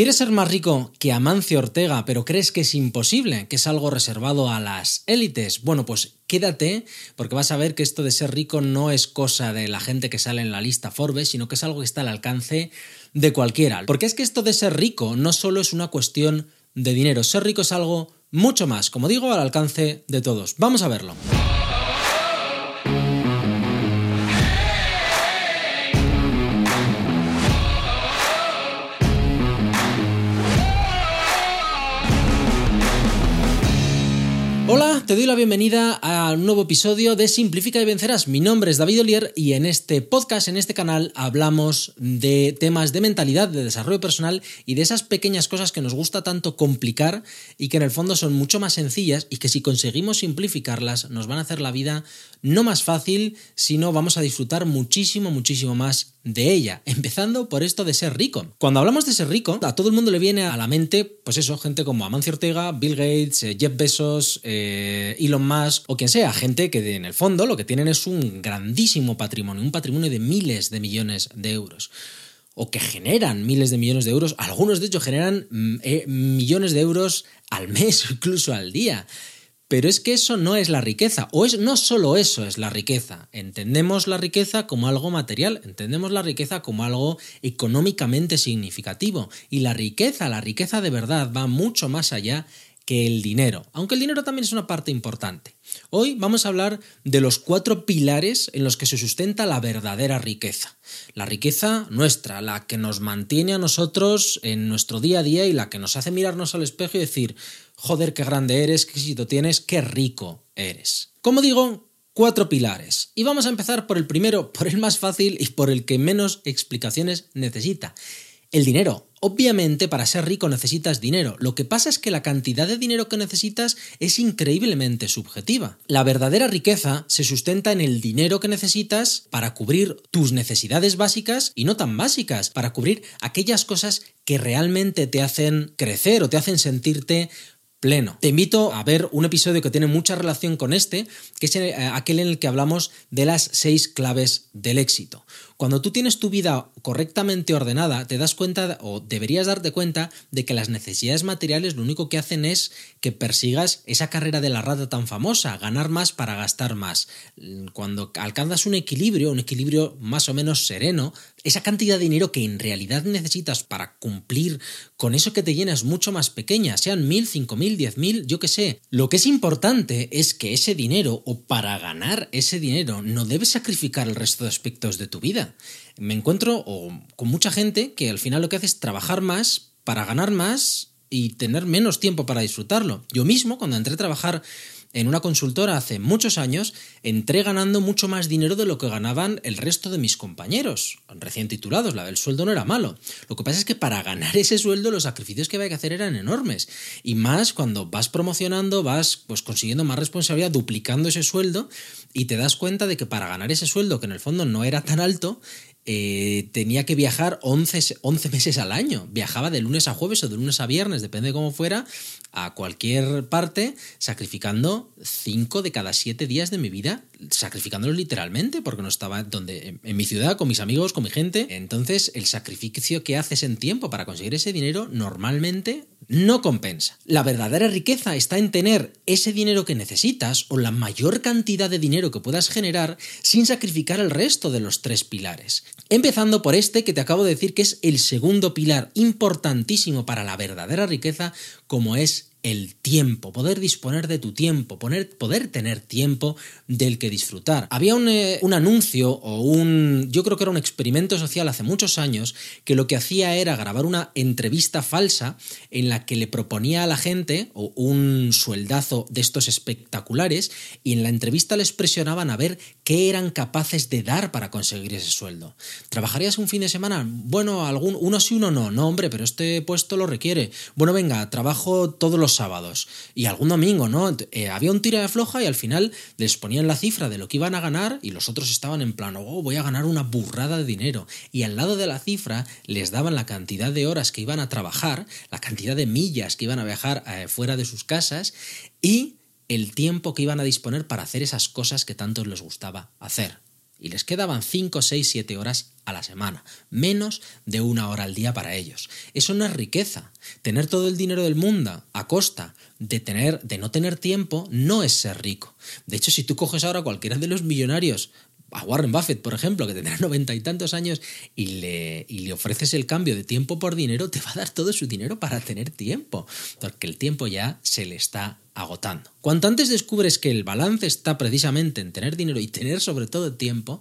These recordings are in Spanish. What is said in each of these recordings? ¿Quieres ser más rico que Amancio Ortega, pero crees que es imposible, que es algo reservado a las élites? Bueno, pues quédate, porque vas a ver que esto de ser rico no es cosa de la gente que sale en la lista Forbes, sino que es algo que está al alcance de cualquiera. Porque es que esto de ser rico no solo es una cuestión de dinero, ser rico es algo mucho más, como digo, al alcance de todos. Vamos a verlo. Hola, te doy la bienvenida a un nuevo episodio de Simplifica y Vencerás. Mi nombre es David Olier y en este podcast, en este canal, hablamos de temas de mentalidad, de desarrollo personal y de esas pequeñas cosas que nos gusta tanto complicar y que en el fondo son mucho más sencillas y que si conseguimos simplificarlas nos van a hacer la vida no más fácil, sino vamos a disfrutar muchísimo, muchísimo más de ella, empezando por esto de ser rico. Cuando hablamos de ser rico, a todo el mundo le viene a la mente, pues eso, gente como Amancio Ortega, Bill Gates, Jeff Bezos, Elon Musk o quien sea, gente que en el fondo lo que tienen es un grandísimo patrimonio, un patrimonio de miles de millones de euros. O que generan miles de millones de euros, algunos de hecho generan millones de euros al mes o incluso al día. Pero es que eso no es la riqueza, no solo eso es la riqueza. Entendemos la riqueza como algo material, entendemos la riqueza como algo económicamente significativo. Y la riqueza de verdad va mucho más allá que el dinero, aunque el dinero también es una parte importante. Hoy vamos a hablar de los 4 pilares en los que se sustenta la verdadera riqueza. La riqueza nuestra, la que nos mantiene a nosotros en nuestro día a día y la que nos hace mirarnos al espejo y decir, joder, qué grande eres, qué éxito tienes, qué rico eres. Como digo, 4 pilares. Y vamos a empezar por el primero, por el más fácil y por el que menos explicaciones necesita. El dinero. Obviamente, para ser rico necesitas dinero. Lo que pasa es que la cantidad de dinero que necesitas es increíblemente subjetiva. La verdadera riqueza se sustenta en el dinero que necesitas para cubrir tus necesidades básicas y no tan básicas, para cubrir aquellas cosas que realmente te hacen crecer o te hacen sentirte pleno. Te invito a ver un episodio que tiene mucha relación con este, que es aquel en el que hablamos de las 6 claves del éxito. Cuando tú tienes tu vida correctamente ordenada, te das cuenta o deberías darte cuenta de que las necesidades materiales lo único que hacen es que persigas esa carrera de la rata tan famosa, ganar más para gastar más. Cuando alcanzas un equilibrio más o menos sereno, esa cantidad de dinero que en realidad necesitas para cumplir con eso que te llena es mucho más pequeña, sean 1.000, 5.000, 10.000, yo qué sé. Lo que es importante es que ese dinero, o para ganar ese dinero, no debes sacrificar el resto de aspectos de tu vida. Me encuentro con mucha gente que al final lo que hace es trabajar más para ganar más y tener menos tiempo para disfrutarlo. Yo mismo, cuando entré a trabajar en una consultora hace muchos años, entré ganando mucho más dinero de lo que ganaban el resto de mis compañeros recién titulados. El sueldo no era malo. Lo que pasa es que para ganar ese sueldo los sacrificios que había que hacer eran enormes. Y más cuando vas promocionando, vas pues consiguiendo más responsabilidad, duplicando ese sueldo, y te das cuenta de que para ganar ese sueldo, que en el fondo no era tan alto, tenía que viajar 11 meses al año. Viajaba de lunes a jueves o de lunes a viernes, depende de cómo fuera, a cualquier parte, sacrificando 5 de cada 7 días de mi vida, sacrificándolos literalmente, porque no estaba en mi ciudad, con mis amigos, con mi gente. Entonces, el sacrificio que haces en tiempo para conseguir ese dinero normalmente no compensa. La verdadera riqueza está en tener ese dinero que necesitas o la mayor cantidad de dinero que puedas generar sin sacrificar el resto de los 3 pilares. Empezando por este que te acabo de decir que es el segundo pilar importantísimo para la verdadera riqueza, como es el tiempo, poder disponer de tu tiempo, poder tener tiempo del que disfrutar. Había un anuncio yo creo que era un experimento social hace muchos años, que lo que hacía era grabar una entrevista falsa en la que le proponía a la gente un sueldazo de estos espectaculares y en la entrevista les presionaban a ver qué eran capaces de dar para conseguir ese sueldo. ¿Trabajarías un fin de semana? Bueno, uno sí, uno no. No, hombre, pero este puesto lo requiere. Bueno, venga, trabajo todos los sábados y algún domingo, ¿no? Había un tira de afloja y al final les ponían la cifra de lo que iban a ganar y los otros estaban en plan, voy a ganar una burrada de dinero. Y al lado de la cifra les daban la cantidad de horas que iban a trabajar, la cantidad de millas que iban a viajar fuera de sus casas y el tiempo que iban a disponer para hacer esas cosas que tanto les gustaba hacer. y les quedaban 5, 6, 7 horas a la semana, menos de una hora al día para ellos. Eso no es riqueza. Tener todo el dinero del mundo a costa de no tener tiempo no es ser rico. De hecho, si tú coges ahora a cualquiera de los millonarios, a Warren Buffett, por ejemplo, que tendrá 90 y tantos años, y le ofreces el cambio de tiempo por dinero, te va a dar todo su dinero para tener tiempo, porque el tiempo ya se le está agotando. Cuanto antes descubres que el balance está precisamente en tener dinero y tener sobre todo tiempo,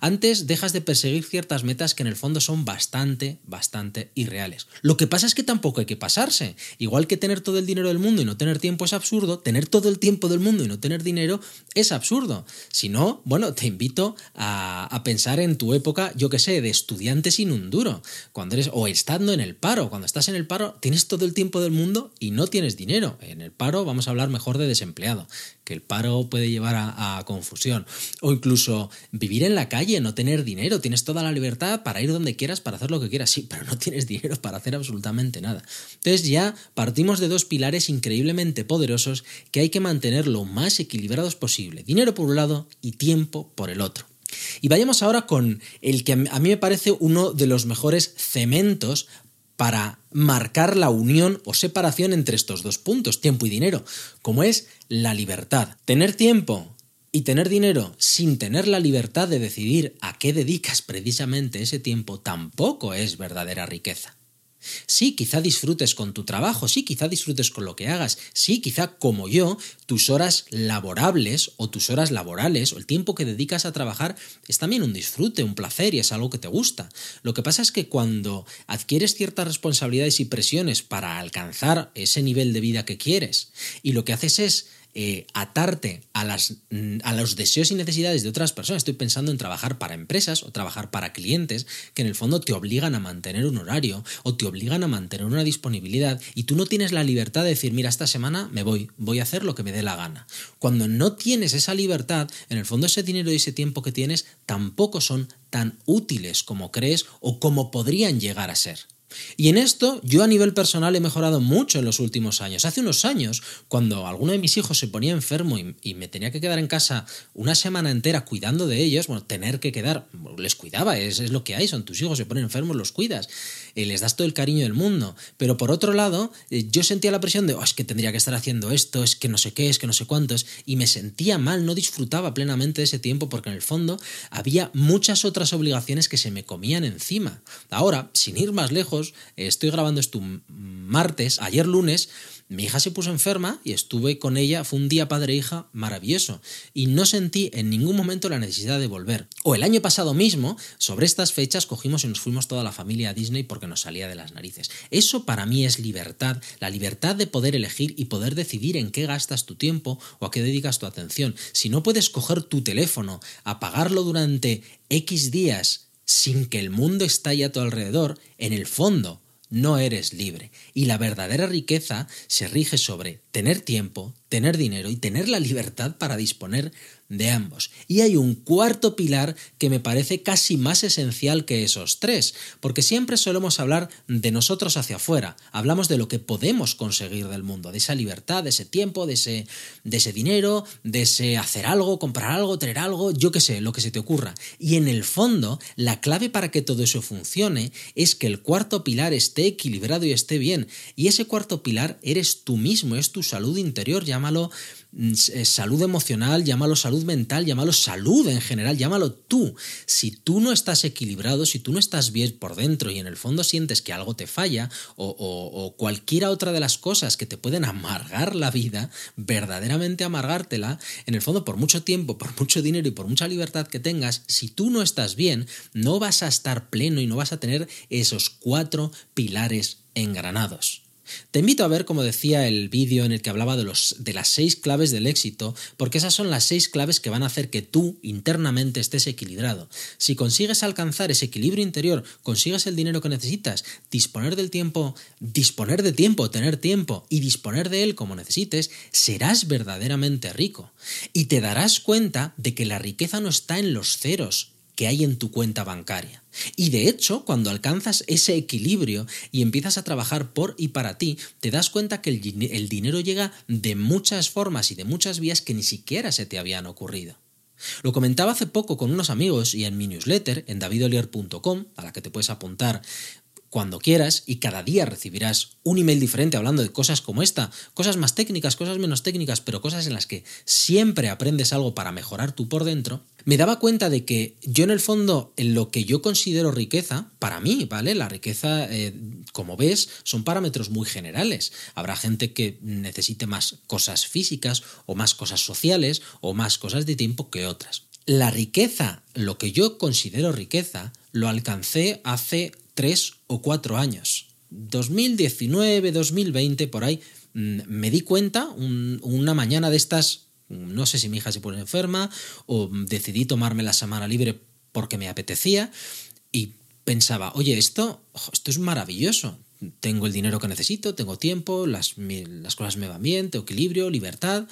antes dejas de perseguir ciertas metas que en el fondo son bastante, bastante irreales. Lo que pasa es que tampoco hay que pasarse. Igual que tener todo el dinero del mundo y no tener tiempo es absurdo, tener todo el tiempo del mundo y no tener dinero es absurdo. Si no, bueno, te invito a pensar en tu época, yo qué sé, de estudiante sin un duro, o estando en el paro. Cuando estás en el paro tienes todo el tiempo del mundo y no tienes dinero. En el paro vamos a hablar mejor de desempleado, que el paro puede llevar a confusión, o incluso vivir en la calle, no tener dinero, tienes toda la libertad para ir donde quieras, para hacer lo que quieras, sí, pero no tienes dinero para hacer absolutamente nada. Entonces ya partimos de dos pilares increíblemente poderosos que hay que mantener lo más equilibrados posible: dinero por un lado y tiempo por el otro. Y vayamos ahora con el que a mí me parece uno de los mejores cementos para marcar la unión o separación entre estos dos puntos, tiempo y dinero, como es la libertad. Tener tiempo y tener dinero sin tener la libertad de decidir a qué dedicas precisamente ese tiempo tampoco es verdadera riqueza. Sí, quizá disfrutes con tu trabajo, sí, quizá disfrutes con lo que hagas, sí, quizá, como yo, tus horas laborables o tus horas laborales o el tiempo que dedicas a trabajar es también un disfrute, un placer y es algo que te gusta. Lo que pasa es que cuando adquieres ciertas responsabilidades y presiones para alcanzar ese nivel de vida que quieres y lo que haces es atarte a los deseos y necesidades de otras personas. Estoy pensando en trabajar para empresas o trabajar para clientes que en el fondo te obligan a mantener un horario o te obligan a mantener una disponibilidad y tú no tienes la libertad de decir, mira, esta semana me voy a hacer lo que me dé la gana. Cuando no tienes esa libertad, en el fondo ese dinero y ese tiempo que tienes tampoco son tan útiles como crees o como podrían llegar a ser. Y en esto yo a nivel personal he mejorado mucho en los últimos años. Hace unos años, cuando alguno de mis hijos se ponía enfermo y me tenía que quedar en casa una semana entera cuidando de ellos, bueno, tener que quedar, les cuidaba, es lo que hay, son tus hijos, se ponen enfermos, los cuidas, les das todo el cariño del mundo. Pero por otro lado, yo sentía la presión de, es que tendría que estar haciendo esto, es que no sé qué, es que no sé cuántos, y me sentía mal, no disfrutaba plenamente de ese tiempo porque en el fondo había muchas otras obligaciones que se me comían encima. Ahora, sin ir más lejos, estoy grabando esto martes, ayer lunes, mi hija se puso enferma y estuve con ella, fue un día padre e hija maravilloso y no sentí en ningún momento la necesidad de volver. O el año pasado mismo, sobre estas fechas, cogimos y nos fuimos toda la familia a Disney porque nos salía de las narices. Eso para mí es libertad, la libertad de poder elegir y poder decidir en qué gastas tu tiempo o a qué dedicas tu atención. Si no puedes coger tu teléfono, apagarlo durante X días sin que el mundo estalle a tu alrededor, en el fondo no eres libre. Y la verdadera riqueza se rige sobre tener tiempo, tener dinero y tener la libertad para disponer de ambos. Y hay un cuarto pilar que me parece casi más esencial que esos tres, porque siempre solemos hablar de nosotros hacia afuera, hablamos de lo que podemos conseguir del mundo, de esa libertad, de ese tiempo, de ese dinero, de ese hacer algo, comprar algo, tener algo, yo qué sé, lo que se te ocurra. Y en el fondo, la clave para que todo eso funcione es que el cuarto pilar esté equilibrado y esté bien. Y ese cuarto pilar eres tú mismo, es tu salud interior, llámalo salud emocional, llámalo salud mental, llámalo salud en general, llámalo tú. Si tú no estás equilibrado, si tú no estás bien por dentro y en el fondo sientes que algo te falla o cualquiera otra de las cosas que te pueden amargar la vida, verdaderamente amargártela, en el fondo por mucho tiempo, por mucho dinero y por mucha libertad que tengas, si tú no estás bien, no vas a estar pleno y no vas a tener esos cuatro pilares engranados. Te invito a ver, como decía el vídeo en el que hablaba de las 6 claves del éxito, porque esas son las 6 claves que van a hacer que tú internamente estés equilibrado. Si consigues alcanzar ese equilibrio interior, consigues el dinero que necesitas, disponer de tiempo, tener tiempo y disponer de él como necesites, serás verdaderamente rico. Y te darás cuenta de que la riqueza no está en los ceros que hay en tu cuenta bancaria. Y de hecho, cuando alcanzas ese equilibrio y empiezas a trabajar por y para ti, te das cuenta que el dinero llega de muchas formas y de muchas vías que ni siquiera se te habían ocurrido. Lo comentaba hace poco con unos amigos y en mi newsletter, en davidolier.com, a la que te puedes apuntar cuando quieras, y cada día recibirás un email diferente hablando de cosas como esta, cosas más técnicas, cosas menos técnicas, pero cosas en las que siempre aprendes algo para mejorar tú por dentro. Me daba cuenta de que yo, en el fondo, en lo que yo considero riqueza, para mí, ¿vale? La riqueza, como ves, son parámetros muy generales. Habrá gente que necesite más cosas físicas o más cosas sociales o más cosas de tiempo que otras. La riqueza, lo que yo considero riqueza, lo alcancé hace 3 o 4 años. 2019, 2020, por ahí, me di cuenta una mañana de estas, no sé si mi hija se puso enferma o decidí tomarme la semana libre porque me apetecía y pensaba, oye, esto es maravilloso. Tengo el dinero que necesito, tengo tiempo, las cosas me van bien, tengo equilibrio, libertad.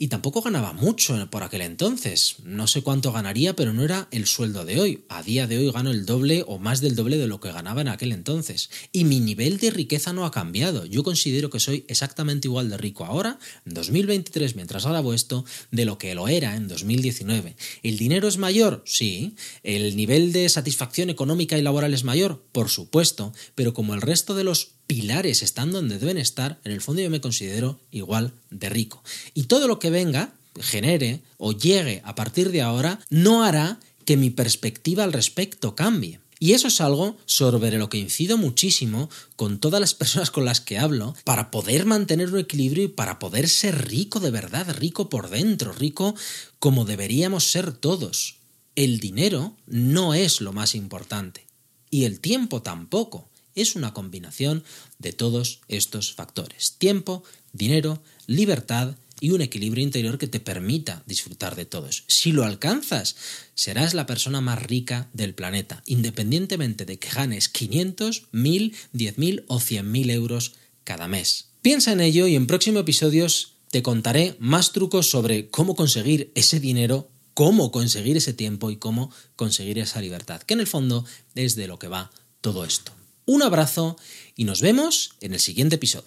Y tampoco ganaba mucho por aquel entonces. No sé cuánto ganaría, pero no era el sueldo de hoy. A día de hoy gano el doble o más del doble de lo que ganaba en aquel entonces. Y mi nivel de riqueza no ha cambiado. Yo considero que soy exactamente igual de rico ahora, en 2023, mientras grabo esto, de lo que lo era en 2019. ¿El dinero es mayor? Sí. ¿El nivel de satisfacción económica y laboral es mayor? Por supuesto. Pero como el resto de los pilares están donde deben estar, en el fondo yo me considero igual de rico. Y todo lo que venga, genere o llegue a partir de ahora, no hará que mi perspectiva al respecto cambie. Y eso es algo sobre lo que incido muchísimo con todas las personas con las que hablo para poder mantener un equilibrio y para poder ser rico de verdad, rico por dentro, rico como deberíamos ser todos. El dinero no es lo más importante y el tiempo tampoco. Es una combinación de todos estos factores: tiempo, dinero, libertad y un equilibrio interior que te permita disfrutar de todos. Si lo alcanzas, serás la persona más rica del planeta, independientemente de que ganes 500, 1.000, 10.000 o 100.000 euros cada mes. Piensa en ello y en próximos episodios te contaré más trucos sobre cómo conseguir ese dinero, cómo conseguir ese tiempo y cómo conseguir esa libertad, que en el fondo es de lo que va todo esto. Un abrazo y nos vemos en el siguiente episodio.